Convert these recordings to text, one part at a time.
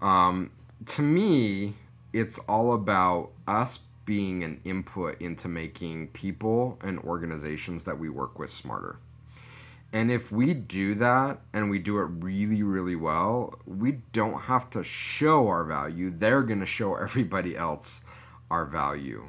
To me, it's all about us being an input into making people and organizations that we work with smarter. And if we do that, and we do it really, really well, we don't have to show our value. They're going to show everybody else our value.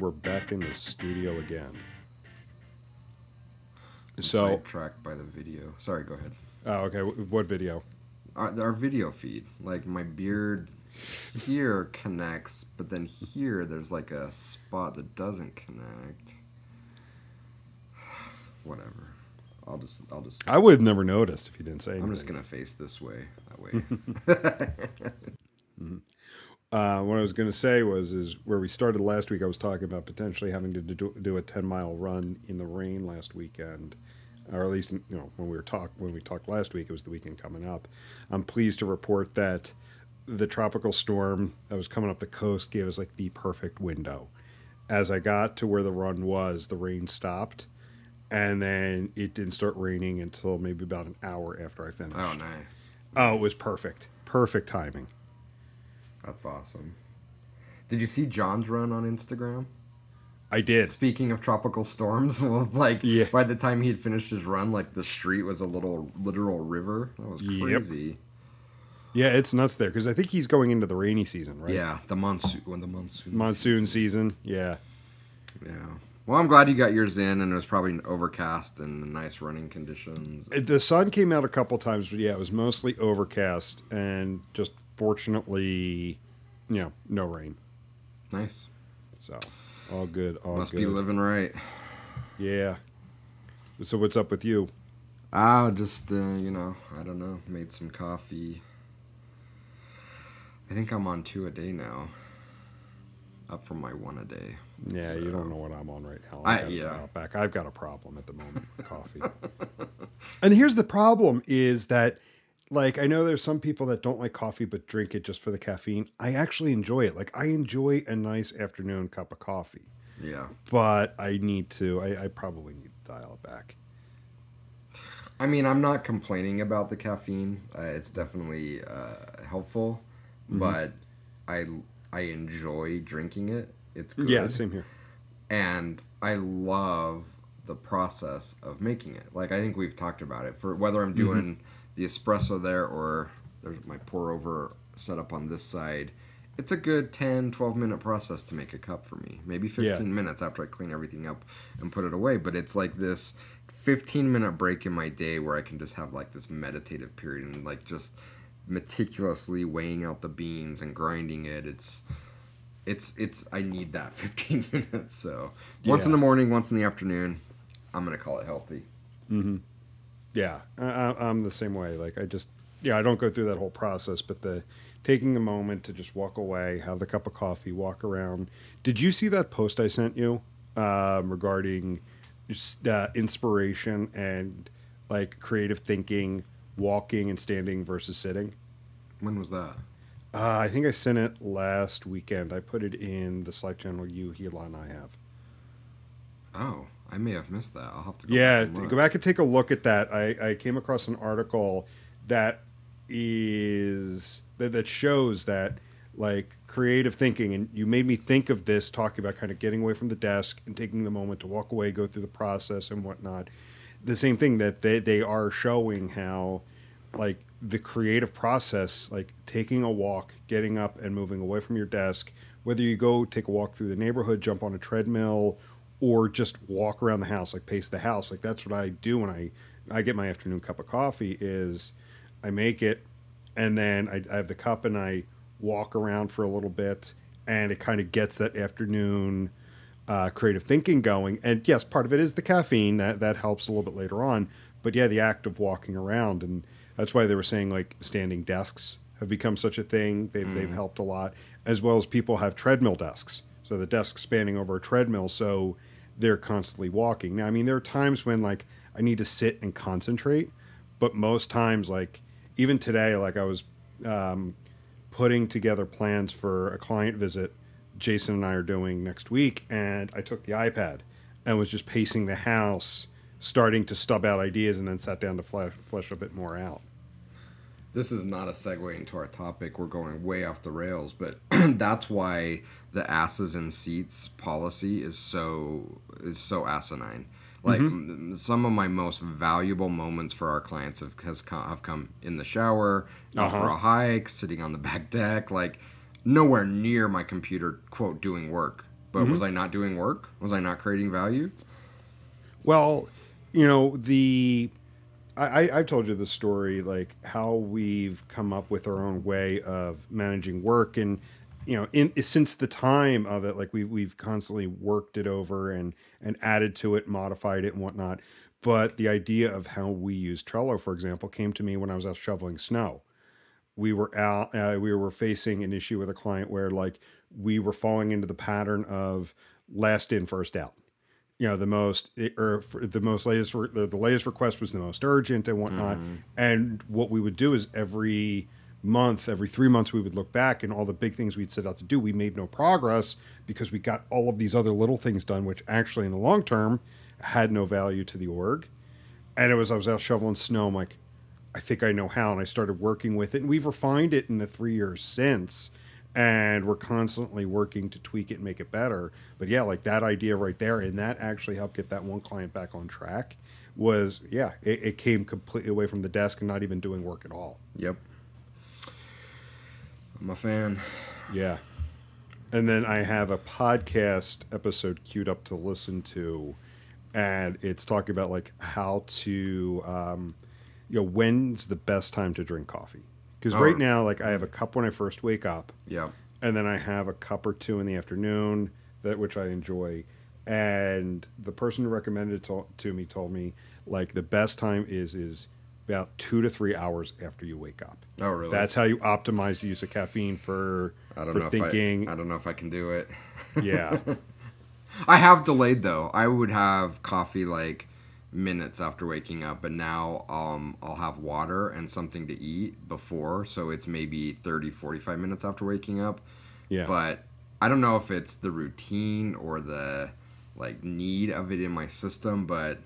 We're back in the studio again. So tracked by the video. Sorry, go ahead. Oh, okay. What video? Our video feed. Like, my beard here connects, but then here there's like a spot that doesn't connect. Whatever. I'll just. I would have never noticed if you didn't say anything. I'm just gonna face this way. That way. Mm-hmm. What I was going to say was where we started last week, I was talking about potentially having to do a 10-mile run in the rain last weekend, or at least, you know, when we talked last week, it was the weekend coming up. I'm pleased to report that the tropical storm that was coming up the coast gave us like the perfect window. As I got to where the run was, the rain stopped, and then it didn't start raining until maybe about an hour after I finished. Oh, nice. Oh, it was perfect. Perfect timing. That's awesome. Did you see John's run on Instagram? I did. Speaking of tropical storms, By the time he had finished his run, like, the street was a little literal river. That was crazy. Yep. Yeah, it's nuts there, because I think he's going into the rainy season, right? Yeah, the monsoon season. Yeah. Yeah. Well, I'm glad you got yours in, and it was probably overcast and nice running conditions. The sun came out a couple times, but yeah, it was mostly overcast and just, fortunately, you know, no rain. Nice. So, all good. Must be living right. Yeah. So, what's up with you? Just, you know, I don't know. Made some coffee. I think I'm on 2 a day now. Up from my 1 a day. Yeah, so. You don't know what I'm on right now. I've got a problem at the moment with coffee. And here's the problem is that, like, I know there's some people that don't like coffee but drink it just for the caffeine. I actually enjoy it. Like, I enjoy a nice afternoon cup of coffee. Yeah. But I probably need to dial it back. I mean, I'm not complaining about the caffeine. It's definitely helpful, mm-hmm. but I enjoy drinking it. It's good. Yeah, same here. And I love the process of making it. Like, I think we've talked about it. For whether I'm doing... Mm-hmm. the espresso there, or there's my pour over setup on this side. It's a good 10-12 minute process to make a cup for me. Maybe 15 minutes after I clean everything up and put it away. But it's like this 15 minute break in my day where I can just have like this meditative period and like just meticulously weighing out the beans and grinding it. It's I need that 15 minutes. So once in the morning, once in the afternoon, I'm going to call it healthy. Mm-hmm. Yeah, I'm the same way. Like, I don't go through that whole process, but the taking a moment to just walk away, have the cup of coffee, walk around. Did you see that post I sent you regarding just, inspiration and like creative thinking, walking and standing versus sitting? When was that? I think I sent it last weekend. I put it in the Slack channel you, Hila, and I have. Oh. I may have missed that. I'll have to go back and take a look at that. I came across an article that shows that, like, creative thinking, and you made me think of this, talking about kind of getting away from the desk and taking the moment to walk away, go through the process and whatnot. The same thing that they are showing how, like, the creative process, like taking a walk, getting up and moving away from your desk, whether you go take a walk through the neighborhood, jump on a treadmill, or just walk around the house, like pace the house. Like, that's what I do when I get my afternoon cup of coffee is I make it, and then I have the cup and I walk around for a little bit, and it kind of gets that afternoon creative thinking going. And yes, part of it is the caffeine that helps a little bit later on. But yeah, the act of walking around, and that's why they were saying like standing desks have become such a thing. They've helped a lot, as well as people have treadmill desks. So the desk spanning over a treadmill, so they're constantly walking. Now, I mean, there are times when like I need to sit and concentrate, but most times, like even today, like I was putting together plans for a client visit Jason and I are doing next week, and I took the iPad and was just pacing the house, starting to stub out ideas, and then sat down to flesh a bit more out. This is not a segue into our topic. We're going way off the rails, but that's why the asses in seats policy is so asinine. Like, some of my most valuable moments for our clients have come in the shower, for a hike, sitting on the back deck, like nowhere near my computer, quote, doing work. But was I not doing work? Was I not creating value? Well, you know, I've told you the story, like how we've come up with our own way of managing work, and you know, since the time of it, like we've constantly worked it over and added to it, modified it, and whatnot. But the idea of how we use Trello, for example, came to me when I was out shoveling snow. We were out, we were facing an issue with a client where like we were falling into the pattern of last in, first out. You know, the latest request was the most urgent and whatnot. And what we would do is every 3 months, we would look back, and all the big things we'd set out to do, we made no progress because we got all of these other little things done, which actually in the long term had no value to the org. And I was out shoveling snow. I'm like, I think I know how. And I started working with it, and we've refined it in the 3 years since. And we're constantly working to tweak it and make it better. But yeah, like that idea right there, and that actually helped get that one client back on track, was, yeah, it came completely away from the desk and not even doing work at all. Yep. I'm a fan. Yeah. And then I have a podcast episode queued up to listen to, and it's talking about like how to, you know, when's the best time to drink coffee. Because right now, like I have a cup when I first wake up, yeah, and then I have a cup or two in the afternoon, which I enjoy. And the person who recommended it to me told me like the best time is about 2 to 3 hours after you wake up. Oh, really? That's how you optimize the use of caffeine for thinking. I don't know if I can do it. Yeah, I have delayed though. I would have coffee like minutes after waking up, and now I'll have water and something to eat before, so it's maybe 30-45 minutes after waking up. Yeah, but I don't know if it's the routine or the like need of it in my system, but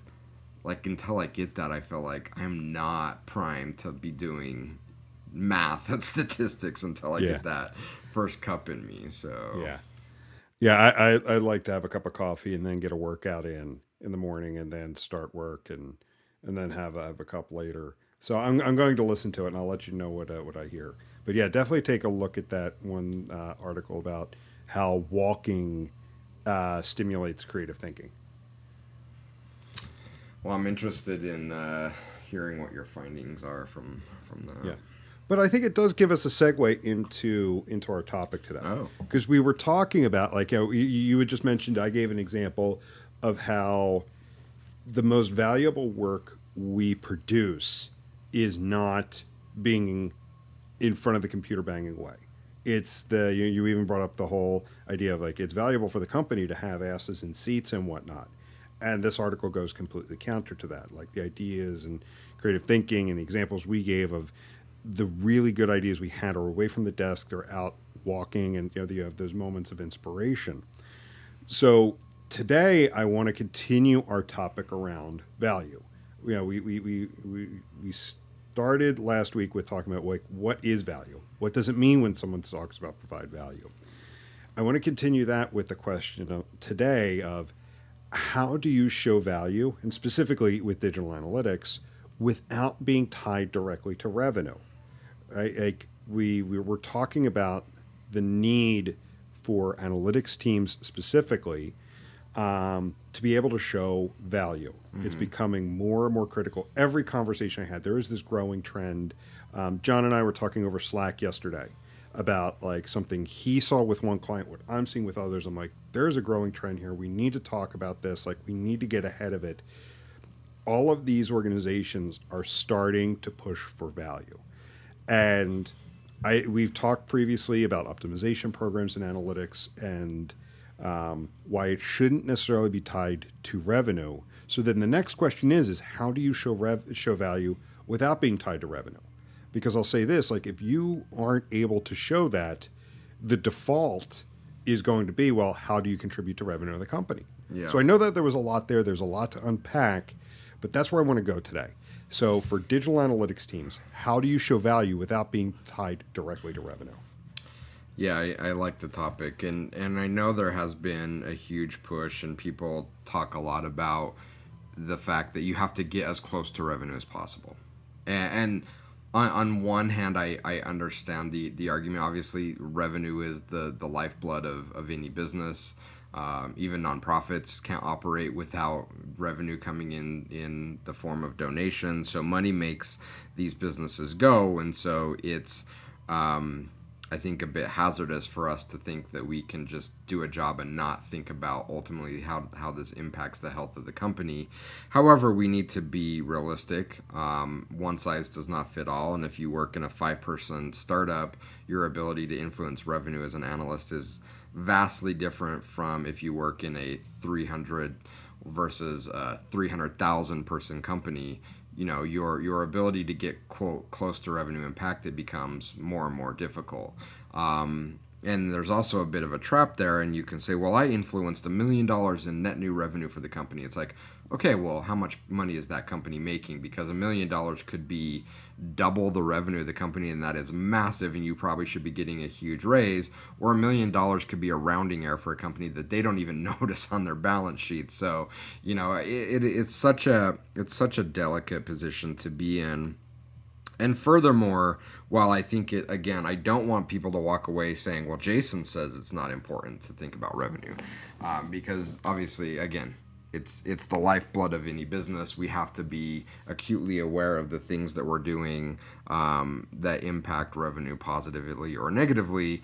like until I get that, I feel like I'm not primed to be doing math and statistics until I get that first cup in me. So yeah, I like to have a cup of coffee and then get a workout in the morning, and then start work, and then have a cup later. So I'm going to listen to it, and I'll let you know what I hear. But yeah, definitely take a look at that one article about how walking stimulates creative thinking. Well, I'm interested in hearing what your findings are from that. Yeah, but I think it does give us a segue into our topic today. Oh, because we were talking about like, you know, you had just mentioned. I gave an example of how the most valuable work we produce is not being in front of the computer banging away. It's the, you even brought up the whole idea of like, it's valuable for the company to have asses in seats and whatnot. And this article goes completely counter to that. Like the ideas and creative thinking and the examples we gave of the really good ideas we had are away from the desk, they're out walking, and you know, you have those moments of inspiration. So today, I want to continue our topic around value. You know, we started last week with talking about like, what is value? What does it mean when someone talks about provide value? I want to continue that with the question of today of how do you show value, and specifically with digital analytics, without being tied directly to revenue? Right? Like we were talking about the need for analytics teams specifically to be able to show value. It's becoming more and more critical. Every conversation I had, there is this growing trend. John and I were talking over Slack yesterday about like something he saw with one client, what I'm seeing with others. I'm like, there's a growing trend here. We need to talk about this. Like, we need to get ahead of it. All of these organizations are starting to push for value. And we've talked previously about optimization programs and analytics and why it shouldn't necessarily be tied to revenue. So then the next question is how do you show value without being tied to revenue? Because I'll say this, like if you aren't able to show that, the default is going to be, well, how do you contribute to revenue of the company? Yeah. So I know that there was a lot there. There's a lot to unpack, but that's where I want to go today. So for digital analytics teams, how do you show value without being tied directly to revenue? Yeah, I like the topic. And I know there has been a huge push and people talk a lot about the fact that you have to get as close to revenue as possible. And on one hand, I understand the argument. Obviously, revenue is the lifeblood of any business. Even nonprofits can't operate without revenue coming in the form of donations. So money makes these businesses go. And so it's, I think, a bit hazardous for us to think that we can just do a job and not think about ultimately how this impacts the health of the company. However, we need to be realistic. One size does not fit all. And if you work in a 5-person startup, your ability to influence revenue as an analyst is vastly different from if you work in a 300 versus a 300,000 person company. You know, your ability to get, quote, close to revenue impacted becomes more and more difficult. And there's also a bit of a trap there. And you can say, well, I influenced $1 million in net new revenue for the company. It's like, okay, well, how much money is that company making? Because $1 million could be double the revenue of the company, and that is massive, and you probably should be getting a huge raise. Or $1 million could be a rounding error for a company that they don't even notice on their balance sheet. So, you know, it's such a delicate position to be in. And furthermore, while I think it, again, I don't want people to walk away saying, well, Jason says it's not important to think about revenue, because obviously, again, it's the lifeblood of any business. We have to be acutely aware of the things that we're doing that impact revenue positively or negatively.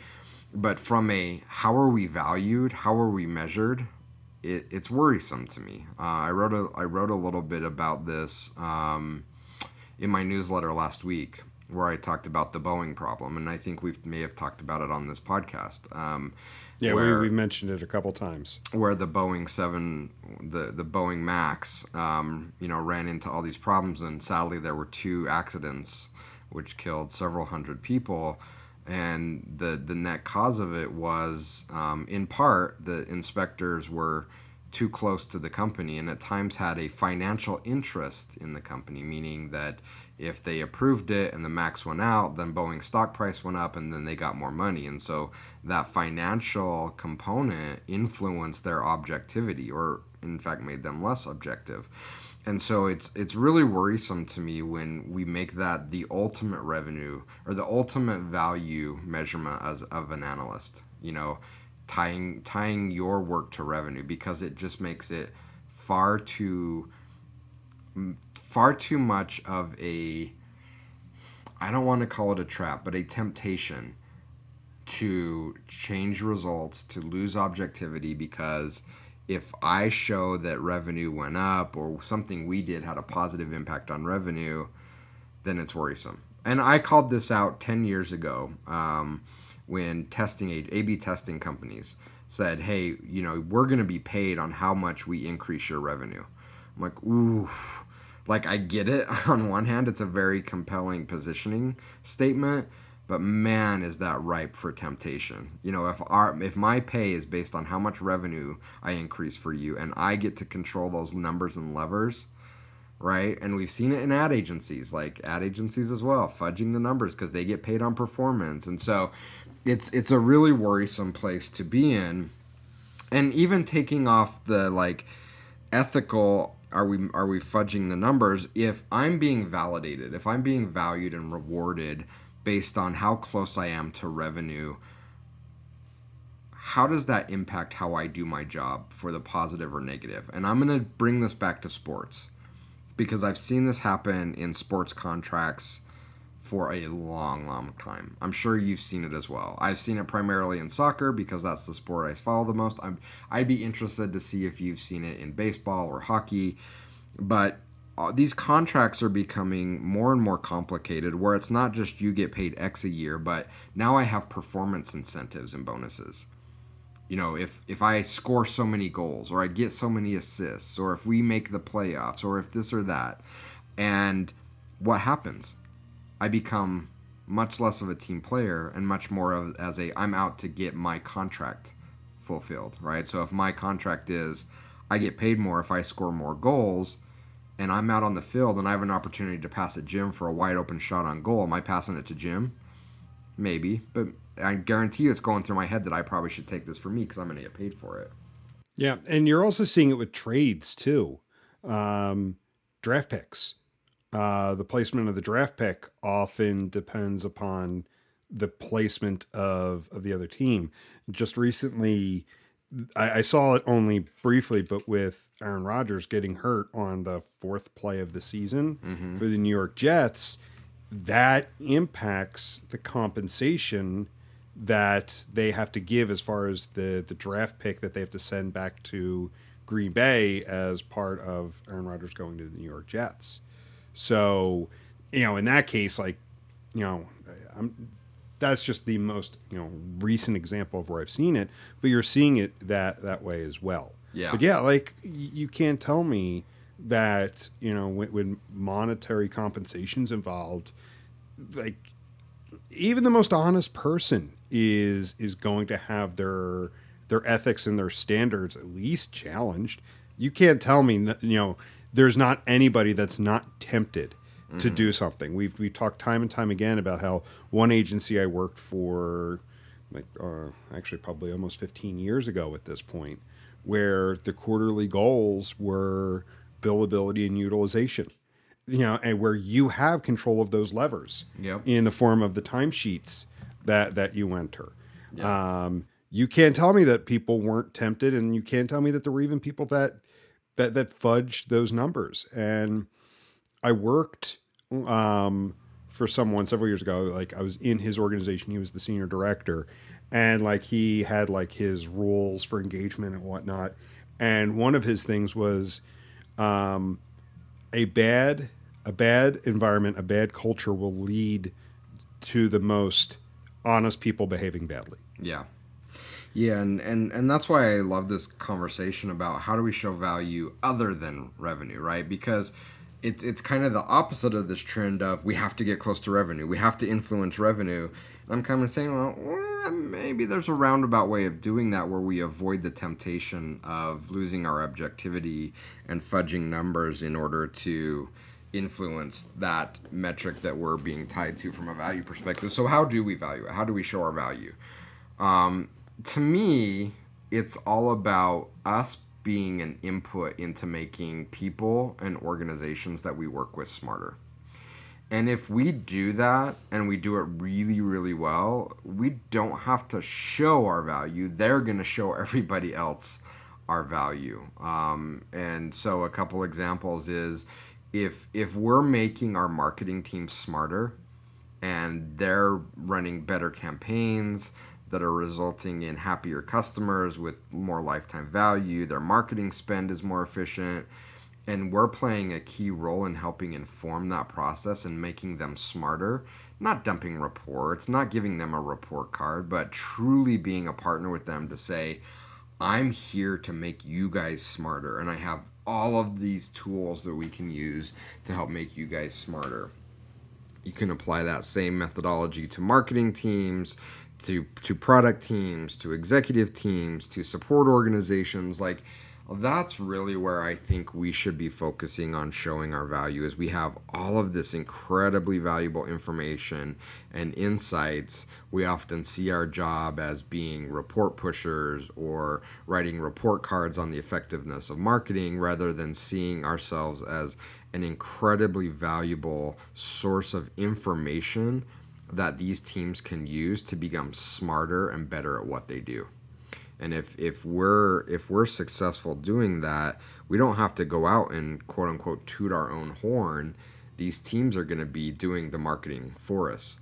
But from a how are we valued, how are we measured, it's worrisome to me. I wrote a little bit about this in my newsletter last week, where I talked about the Boeing problem, and I think we may have talked about it on this podcast. Yeah, we mentioned it a couple times. Where the Boeing 7, the Boeing Max, ran into all these problems, and sadly there were 2 accidents which killed several hundred people, and the net cause of it was, in part, the inspectors were too close to the company and at times had a financial interest in the company, meaning that if they approved it and the Max went out, then Boeing's stock price went up and then they got more money. And so that financial component influenced their objectivity, or in fact made them less objective. And so it's really worrisome to me when we make that the ultimate revenue or the ultimate value measurement of an analyst, tying your work to revenue, because it just makes it far too much of a, I don't want to call it a trap, but a temptation to change results, to lose objectivity, because if I show that revenue went up or something we did had a positive impact on revenue, then it's worrisome. And I called this out 10 years ago when A/B testing companies said, hey, we're going to be paid on how much we increase your revenue. I'm like, oof. Like, I get it. On one hand, it's a very compelling positioning statement, but man, is that ripe for temptation. If my pay is based on how much revenue I increase for you and I get to control those numbers and levers, right? And we've seen it in ad agencies as well, fudging the numbers because they get paid on performance. And so it's a really worrisome place to be in. And even taking off the ethical, are we fudging the numbers? If I'm being validated, if I'm being valued and rewarded based on how close I am to revenue, how does that impact how I do my job, for the positive or negative? And I'm going to bring this back to sports, because I've seen this happen in sports contracts for a long, long time. I'm sure you've seen it as well. I've seen it primarily in soccer because that's the sport I follow the most. I'd be interested to see if you've seen it in baseball or hockey. But these contracts are becoming more and more complicated, where it's not just you get paid X a year, but now I have performance incentives and bonuses. You know, if I score so many goals, or I get so many assists, or if we make the playoffs, or if this or that. And what happens? I become much less of a team player and much more of as a I'm out to get my contract fulfilled, right? So if my contract is I get paid more if I score more goals, and I'm out on the field and I have an opportunity to pass at Jim for a wide open shot on goal, am I passing it to Jim? Maybe, but I guarantee you it's going through my head that I probably should take this for me because I'm going to get paid for it. Yeah, and you're also seeing it with trades too. Draft picks. The placement of the draft pick often depends upon the placement of the other team. Just recently, I saw it only briefly, but with Aaron Rodgers getting hurt on the fourth play of the season for the New York Jets, that impacts the compensation that they have to give as far as the draft pick that they have to send back to Green Bay as part of Aaron Rodgers going to the New York Jets. So, in that case, that's just the most, recent example of where I've seen it, but you're seeing it that way as well. Yeah. But yeah, you can't tell me that, when monetary compensation's involved, even the most honest person is going to have their ethics and their standards at least challenged. You can't tell me that, there's not anybody that's not tempted to do something. We talked time and time again about how one agency I worked for, actually probably almost 15 years ago at this point, where the quarterly goals were billability and utilization, and where you have control of those levers in the form of the timesheets that you enter. Yep. You can't tell me that people weren't tempted, and you can't tell me that there were even people that fudged those numbers. And I worked for someone several years ago. I was in his organization. He was the senior director, and he had his rules for engagement and whatnot. And one of his things was a bad environment, a bad culture will lead to the most honest people behaving badly. Yeah. Yeah, and that's why I love this conversation about how do we show value other than revenue, right? Because it's kind of the opposite of this trend of we have to get close to revenue, we have to influence revenue. And I'm kind of saying, well, maybe there's a roundabout way of doing that where we avoid the temptation of losing our objectivity and fudging numbers in order to influence that metric that we're being tied to from a value perspective. So how do we value it? How do we show our value? To me, it's all about us being an input into making people and organizations that we work with smarter. And if we do that and we do it really, really well, we don't have to show our value. They're going to show everybody else our value. And so a couple examples is if we're making our marketing team smarter and they're running better campaigns that are resulting in happier customers with more lifetime value, their marketing spend is more efficient, and we're playing a key role in helping inform that process and making them smarter, not dumping reports, not giving them a report card, but truly being a partner with them to say, I'm here to make you guys smarter, and I have all of these tools that we can use to help make you guys smarter. You can apply that same methodology to marketing teams, to product teams, to executive teams, to support organizations. That's really where I think we should be focusing on showing our value, is we have all of this incredibly valuable information and insights. We often see our job as being report pushers or writing report cards on the effectiveness of marketing, rather than seeing ourselves as an incredibly valuable source of information that these teams can use to become smarter and better at what they do. And if we're successful doing that, we don't have to go out and quote unquote toot our own horn these teams are going to be doing the marketing for us.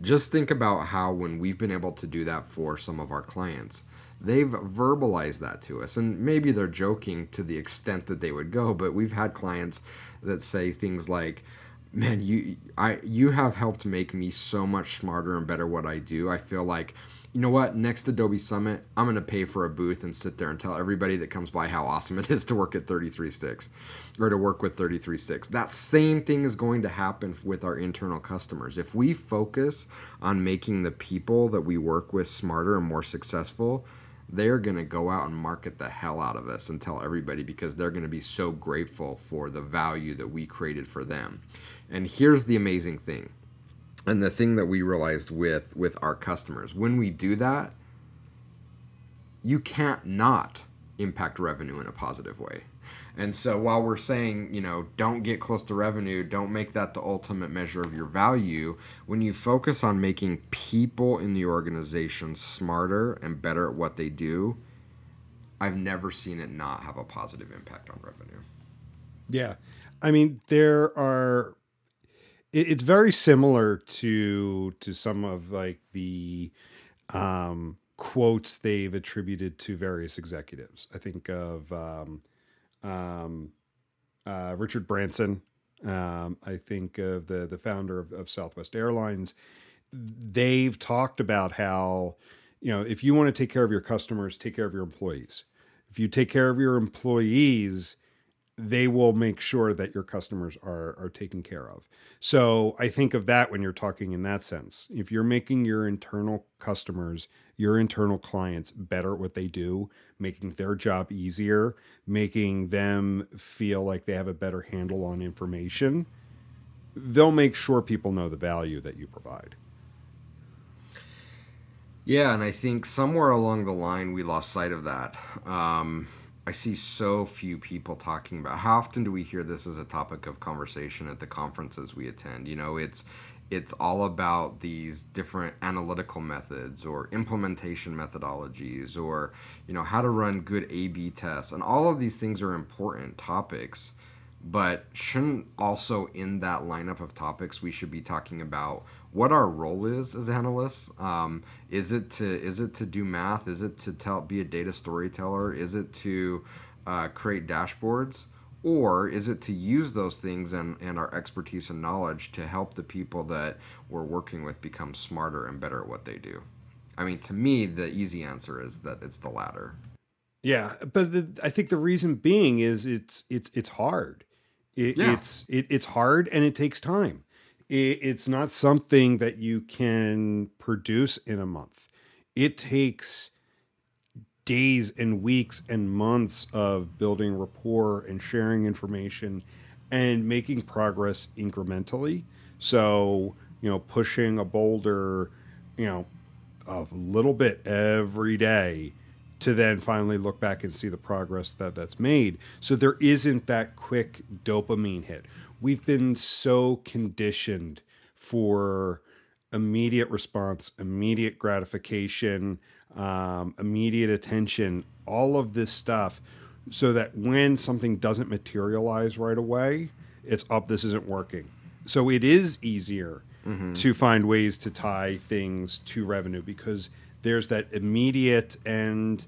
Just think about how when we've been able to do that for some of our clients, they've verbalized that to us. And maybe they're joking to the extent that they would go, but we've had clients that say things like, man, you have helped make me so much smarter and better what I do. I feel like, you know what, next Adobe Summit, I'm going to pay for a booth and sit there and tell everybody that comes by how awesome it is to work at 33 Sticks or to work with 33 Sticks. That same thing is going to happen with our internal customers. If we focus on making the people that we work with smarter and more successful, they're going to go out and market the hell out of us and tell everybody because they're going to be so grateful for the value that we created for them. And here's the amazing thing. And the thing that we realized with our customers, when we do that, you can't not impact revenue in a positive way. And so while we're saying, you know, don't get close to revenue, don't make that the ultimate measure of your value, when you focus on making people in the organization smarter and better at what they do, I've never seen it not have a positive impact on revenue. Yeah. I mean, it's very similar to some of like the quotes they've attributed to various executives. I think of Richard Branson. I think of the founder of Southwest Airlines. They've talked about how, you know, if you want to take care of your customers, take care of your employees. If you take care of your employees, they will make sure that your customers are taken care of. So I think of that when you're talking in that sense. If you're making your internal customers, your internal clients better at what they do, making their job easier, making them feel like they have a better handle on information, they'll make sure people know the value that you provide. Yeah, and I think somewhere along the line we lost sight of that. I see so few people talking about, how often do we hear this as a topic of conversation at the conferences we attend? You know, it's all about these different analytical methods or implementation methodologies or, you know, how to run good A/B tests. And all of these things are important topics, but shouldn't also in that lineup of topics, we should be talking about what our role is as analysts. Is it to do math? Is it to be a data storyteller? Is it to create dashboards? Or is it to use those things and our expertise and knowledge to help the people that we're working with become smarter and better at what they do? I mean, to me, the easy answer is that it's the latter. Yeah, but I think the reason being is it's hard. It's hard and it takes time. It's not something that you can produce in a month. It takes days and weeks and months of building rapport and sharing information and making progress incrementally. So, you know, pushing a boulder, you know, a little bit every day to then finally look back and see the progress that's made. So there isn't that quick dopamine hit. We've been so conditioned for immediate response, immediate gratification, immediate attention, all of this stuff, so that when something doesn't materialize right away, it's this isn't working. So it is easier to find ways to tie things to revenue because there's that immediate and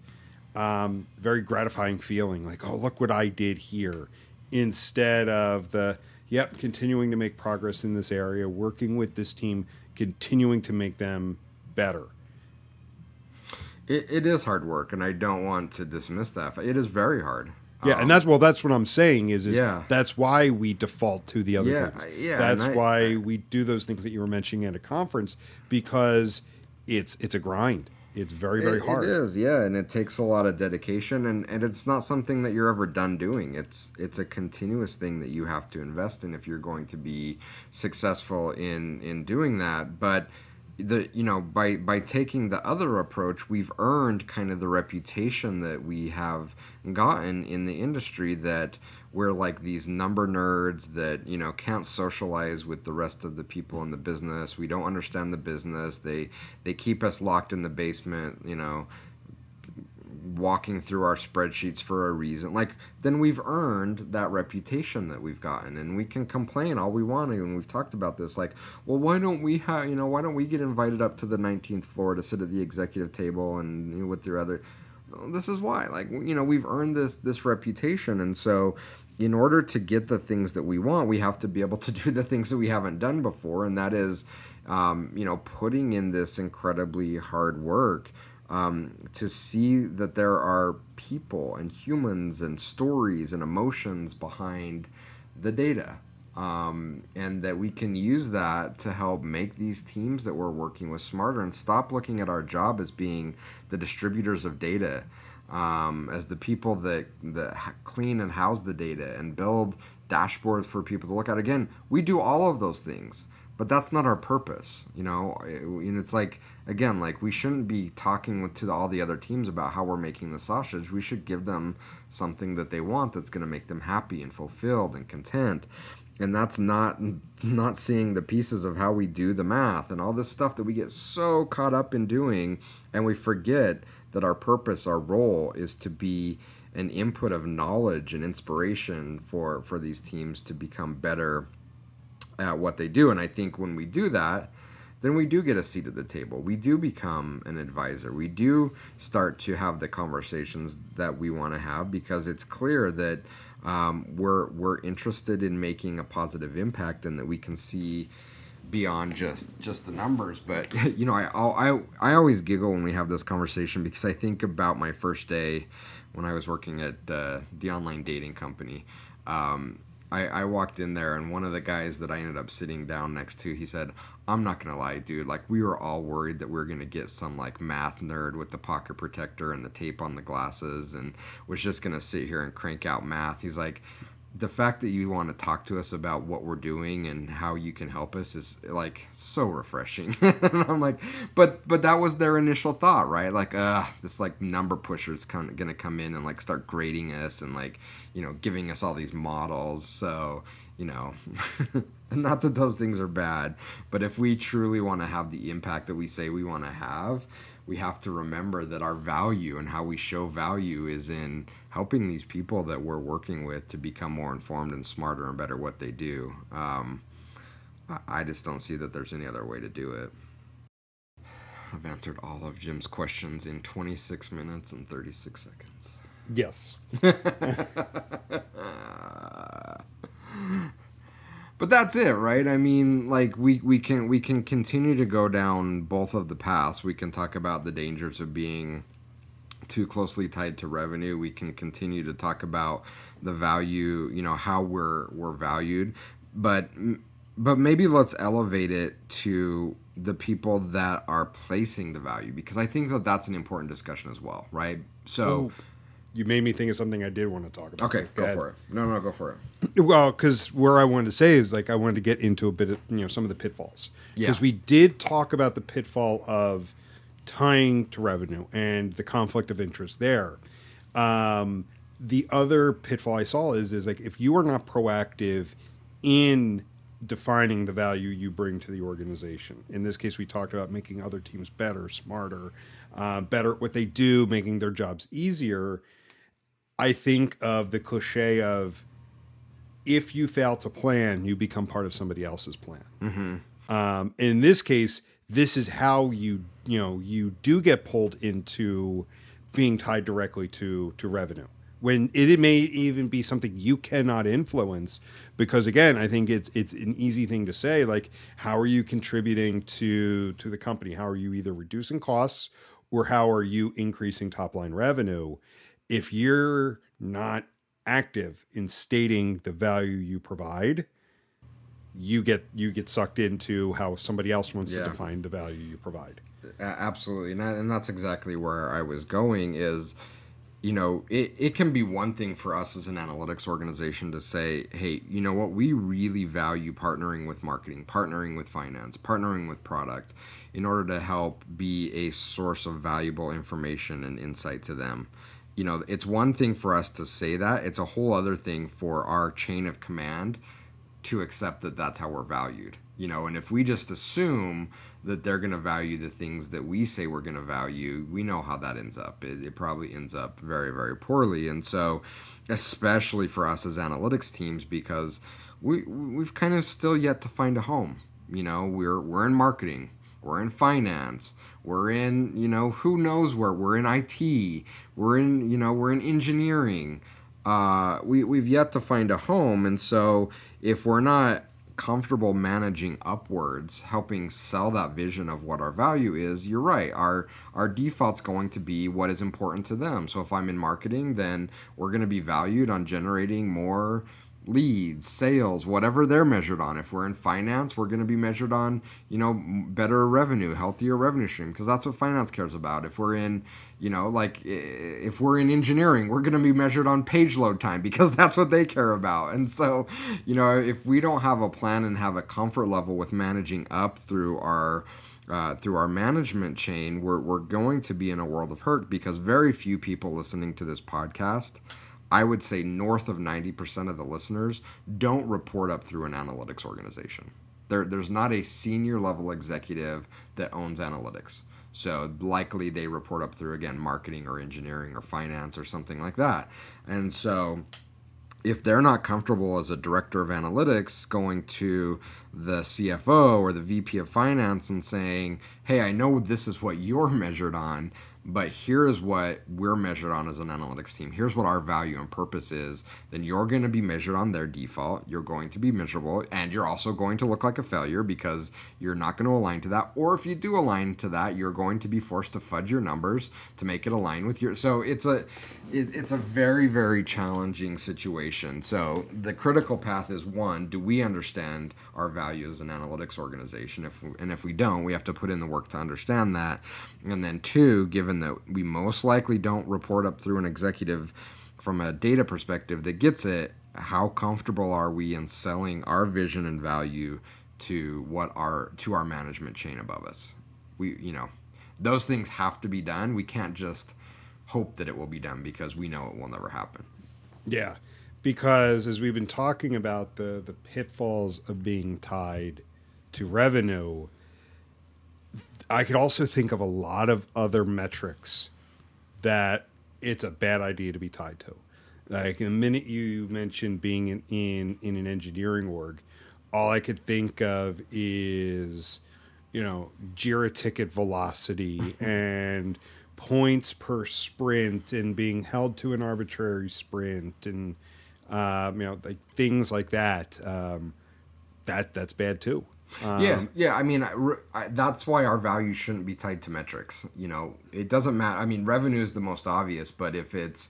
very gratifying feeling like, oh, look what I did here, instead of the, yep, continuing to make progress in this area, working with this team, continuing to make them better. It is hard work, and I don't want to dismiss that. It is very hard. Yeah, and that's what I'm saying is that's why we default to the other things. Yeah, that's why we do those things that you were mentioning at a conference, because it's a grind. It's very, very hard. It is, yeah, and it takes a lot of dedication, and it's not something that you're ever done doing. It's a continuous thing that you have to invest in if you're going to be successful in doing that. But by taking the other approach, we've earned kind of the reputation that we have gotten in the industry that we're like these number nerds that, you know, can't socialize with the rest of the people in the business. We don't understand the business. They keep us locked in the basement, you know, walking through our spreadsheets for a reason, like, then we've earned that reputation that we've gotten. And we can complain all we want to, and we've talked about this, like, well, why don't we have, why don't we get invited up to the 19th floor to sit at the executive table and with your other, this is why, like, we've earned this reputation. And so in order to get the things that we want, we have to be able to do the things that we haven't done before. And that is, putting in this incredibly hard work, to see that there are people and humans and stories and emotions behind the data, and that we can use that to help make these teams that we're working with smarter, and stop looking at our job as being the distributors of data, as the people that clean and house the data and build dashboards for people to look at. Again, we do all of those things, but that's not our purpose, and it's like, again, like, we shouldn't be talking to all the other teams about how we're making the sausage. We should give them something that they want that's going to make them happy and fulfilled and content. And that's not seeing the pieces of how we do the math and all this stuff that we get so caught up in doing, and we forget that our purpose, our role, is to be an input of knowledge and inspiration for these teams to become better at what they do. And I think when we do that, then we do get a seat at the table. We do become an advisor. We do start to have the conversations that we want to have, because it's clear that we're interested in making a positive impact, and that we can see beyond just the numbers. But I always giggle when we have this conversation, because I think about my first day when I was working at the online dating company. I walked in there, and one of the guys that I ended up sitting down next to, he said, "I'm not going to lie, dude, like, we were all worried that we were going to get some, like, math nerd with the pocket protector and the tape on the glasses, and was just going to sit here and crank out math." He's like, "The fact that you want to talk to us about what we're doing and how you can help us is, like, so refreshing." And I'm like, but that was their initial thought, right? Like, this, like, number pusher is going to come in and, like, start grading us and, like, giving us all these models. So, not that those things are bad, but if we truly want to have the impact that we say we want to have, we have to remember that our value and how we show value is in helping these people that we're working with to become more informed and smarter and better at what they do. I just don't see that there's any other way to do it. I've answered all of Jim's questions in 26 minutes and 36 seconds. Yes. But that's it, right? I mean, like, we can continue to go down both of the paths. We can talk about the dangers of being too closely tied to revenue. We can continue to talk about the value, how we're valued. But maybe let's elevate it to the people that are placing the value, because I think that that's an important discussion as well, right? So. Ooh. You made me think of something I did want to talk about. Okay, go for it. No, go for it. Well, because where I wanted to say is, like, I wanted to get into a bit of, some of the pitfalls. Yeah. Because we did talk about the pitfall of tying to revenue and the conflict of interest there. The other pitfall I saw is like, if you are not proactive in defining the value you bring to the organization. In this case, we talked about making other teams better, smarter, better at what they do, making their jobs easier. I think of the cliche of, if you fail to plan, you become part of somebody else's plan. Mm-hmm. In this case, this is how you do get pulled into being tied directly to revenue, when it may even be something you cannot influence. Because, again, I think it's an easy thing to say, like, how are you contributing to the company? How are you either reducing costs or how are you increasing top line revenue? If you're not active in stating the value you provide, you get sucked into how somebody else wants to define the value you provide. Absolutely. And that's exactly where I was going is, it can be one thing for us as an analytics organization to say, hey, you know what, we really value partnering with marketing, partnering with finance, partnering with product in order to help be a source of valuable information and insight to them. It's one thing for us to say that. It's a whole other thing for our chain of command to accept that that's how we're valued. You know, and if we just assume that they're going to value the things that we say we're going to value, we know how that ends up. It probably ends up very, very poorly. And so, especially for us as analytics teams, because we've kind of still yet to find a home. You know, we're in marketing, we're in finance, we're in, you know, who knows where, we're in IT, we're in, you know, we're in engineering. We've yet to find a home. And so if we're not comfortable managing upwards, helping sell that vision of what our value is, you're right, our default's going to be what is important to them. So if I'm in marketing, then we're going to be valued on generating more leads, sales, whatever they're measured on. If we're in finance, we're going to be measured on, you know, better revenue, healthier revenue stream, because that's what finance cares about. If we're in, you know, like if we're in engineering, we're going to be measured on page load time because that's what they care about. And so, you know, if we don't have a plan and have a comfort level with managing up through our management chain, we're going to be in a world of hurt, because very few people listening to this podcast, I would say north of 90% of the listeners, don't report up through an analytics organization. There's not a senior level executive that owns analytics. So likely they report up through, again, marketing or engineering or finance or something like that. And so if they're not comfortable as a director of analytics going to the CFO or the VP of finance and saying, hey, I know this is what you're measured on, but here is what we're measured on as an analytics team. Here's what our value and purpose is. Then you're going to be measured on their default. You're going to be miserable, and you're also going to look like a failure because you're not going to align to that. Or if you do align to that, you're going to be forced to fudge your numbers to make it align with your. So it's a very, very challenging situation. So the critical path is, one, do we understand our value as an analytics organization? If we don't, we have to put in the work to understand that. And then two, given that we most likely don't report up through an executive from a data perspective that gets it, how comfortable are we in selling our vision and value to our management chain above us? We, you know, those things have to be done. We can't just hope that it will be done, because we know it will never happen. Yeah, because as we've been talking about, the pitfalls of being tied to revenue, I could also think of a lot of other metrics that it's a bad idea to be tied to. Like the minute you mentioned being in an engineering org, all I could think of is, you know, Jira ticket velocity and points per sprint and being held to an arbitrary sprint and, you know, like things like that. That's bad too. Yeah. I mean, that's why our value shouldn't be tied to metrics. You know, it doesn't matter. I mean, revenue is the most obvious, but if it's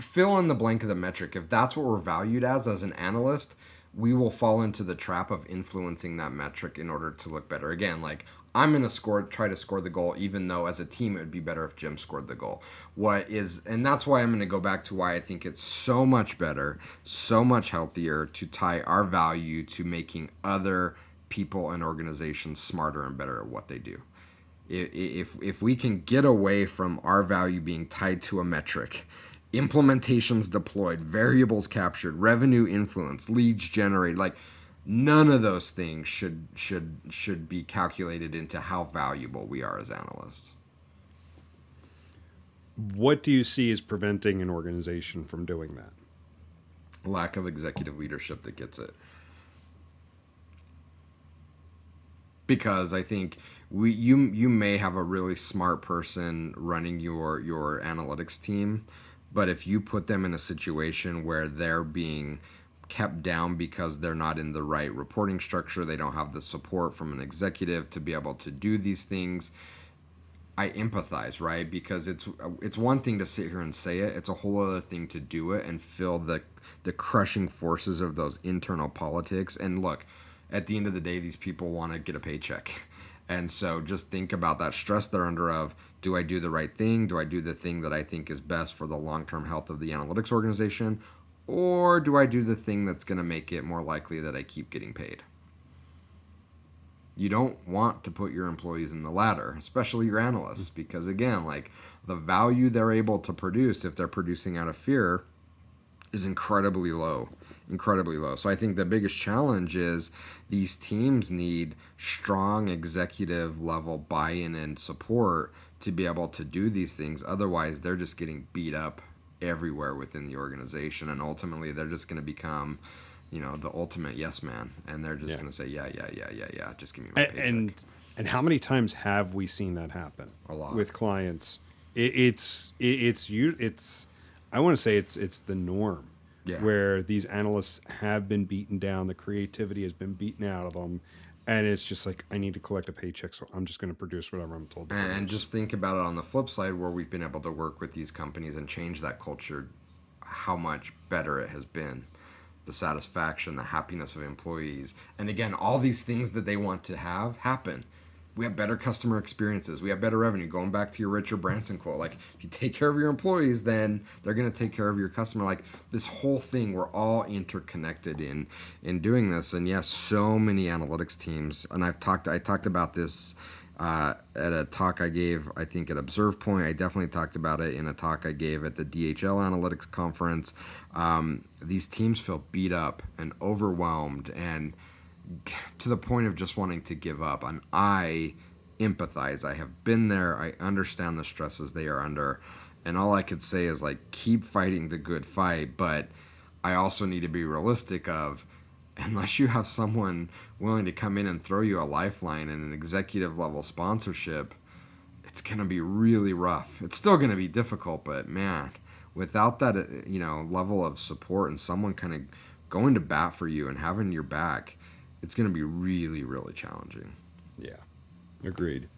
fill in the blank of the metric, if that's what we're valued as an analyst, we will fall into the trap of influencing that metric in order to look better. Again, like I'm going to try to score the goal, even though as a team, it would be better if Jim scored the goal. And that's why I'm going to go back to why I think it's so much better, so much healthier to tie our value to making other people and organizations smarter and better at what they do. If we can get away from our value being tied to a metric, implementations deployed, variables captured, revenue influence, leads generated, like none of those things should be calculated into how valuable we are as analysts. What do you see as preventing an organization from doing that? Lack of executive leadership that gets it. Because I think you may have a really smart person running your analytics team, but if you put them in a situation where they're being kept down because they're not in the right reporting structure, they don't have the support from an executive to be able to do these things, I empathize, right? Because it's one thing to sit here and say it, it's a whole other thing to do it and feel the crushing forces of those internal politics. And look, at the end of the day, these people want to get a paycheck. And so just think about that stress they're under of, do I do the right thing? Do I do the thing that I think is best for the long-term health of the analytics organization? Or do I do the thing that's going to make it more likely that I keep getting paid? You don't want to put your employees in the latter, especially your analysts, because again, like the value they're able to produce, if they're producing out of fear, is incredibly low. So I think the biggest challenge is these teams need strong executive level buy-in and support to be able to do these things. Otherwise, they're just getting beat up everywhere within the organization, and ultimately they're just going to become, you know, the ultimate yes man, and they're just going to say yeah, just give me my paycheck. And how many times have we seen that happen? A lot with clients. I want to say it's the norm. Yeah. Where these analysts have been beaten down, the creativity has been beaten out of them, and it's just like, I need to collect a paycheck, so I'm just going to produce whatever I'm told to produce. And just think about it on the flip side, where we've been able to work with these companies and change that culture, how much better it has been. The satisfaction, the happiness of employees, and again, all these things that they want to have happen. We have better customer experiences. We have better revenue. Going back to your Richard Branson quote, like, if you take care of your employees, then they're going to take care of your customer. Like, this whole thing, we're all interconnected in doing this. And yes, so many analytics teams. And I talked about this at a talk I gave, I think, at Observe Point. I definitely talked about it in a talk I gave at the DHL Analytics Conference. These teams feel beat up and overwhelmed and to the point of just wanting to give up. And I empathize. I have been there. I understand the stresses they are under. And all I could say is, like, keep fighting the good fight. But I also need to be realistic of, unless you have someone willing to come in and throw you a lifeline and an executive level sponsorship, it's going to be really rough. It's still going to be difficult, but man, without that, you know, level of support and someone kind of going to bat for you and having your back, it's going to be really, really challenging. Yeah, agreed.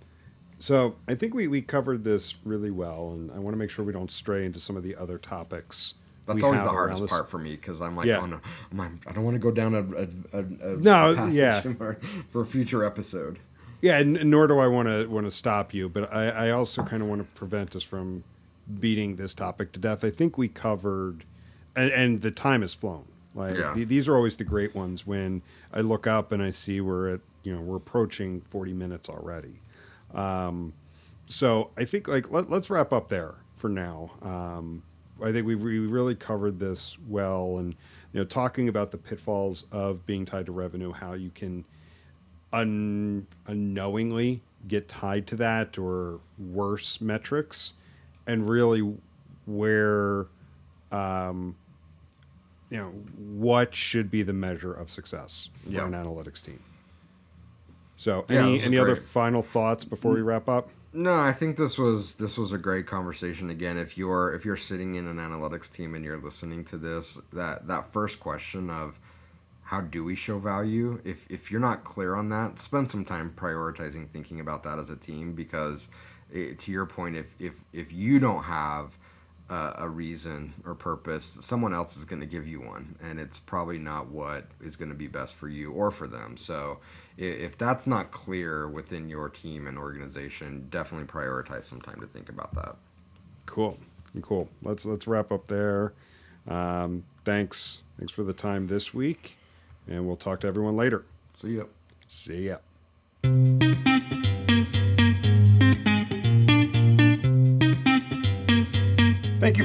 So I think we covered this really well, and I want to make sure we don't stray into some of the other topics. That's always the hardest part for me, because I'm like, I don't want to go down a path for a future episode. Yeah, and nor do I want to stop you, but I also kind of want to prevent us from beating this topic to death. I think we covered, and the time has flown. Like, these are always the great ones when I look up and I see we're approaching 40 minutes already. So I think, like, let's wrap up there for now. I think we really covered this well, and, you know, talking about the pitfalls of being tied to revenue, how you can unknowingly get tied to that or worse metrics, and really where, you know, what should be the measure of success for an analytics team. So any other final thoughts before we wrap up? No, I think this was a great conversation. Again, if you're sitting in an analytics team and you're listening to this, that first question of how do we show value? If you're not clear on that, spend some time prioritizing thinking about that as a team, because to your point, if you don't have a reason or purpose, someone else is going to give you one, and it's probably not what is going to be best for you or for them. So if that's not clear within your team and organization, definitely prioritize some time to think about that. Cool. Let's wrap up there. Thanks for the time this week, and we'll talk to everyone later. See ya. Thank you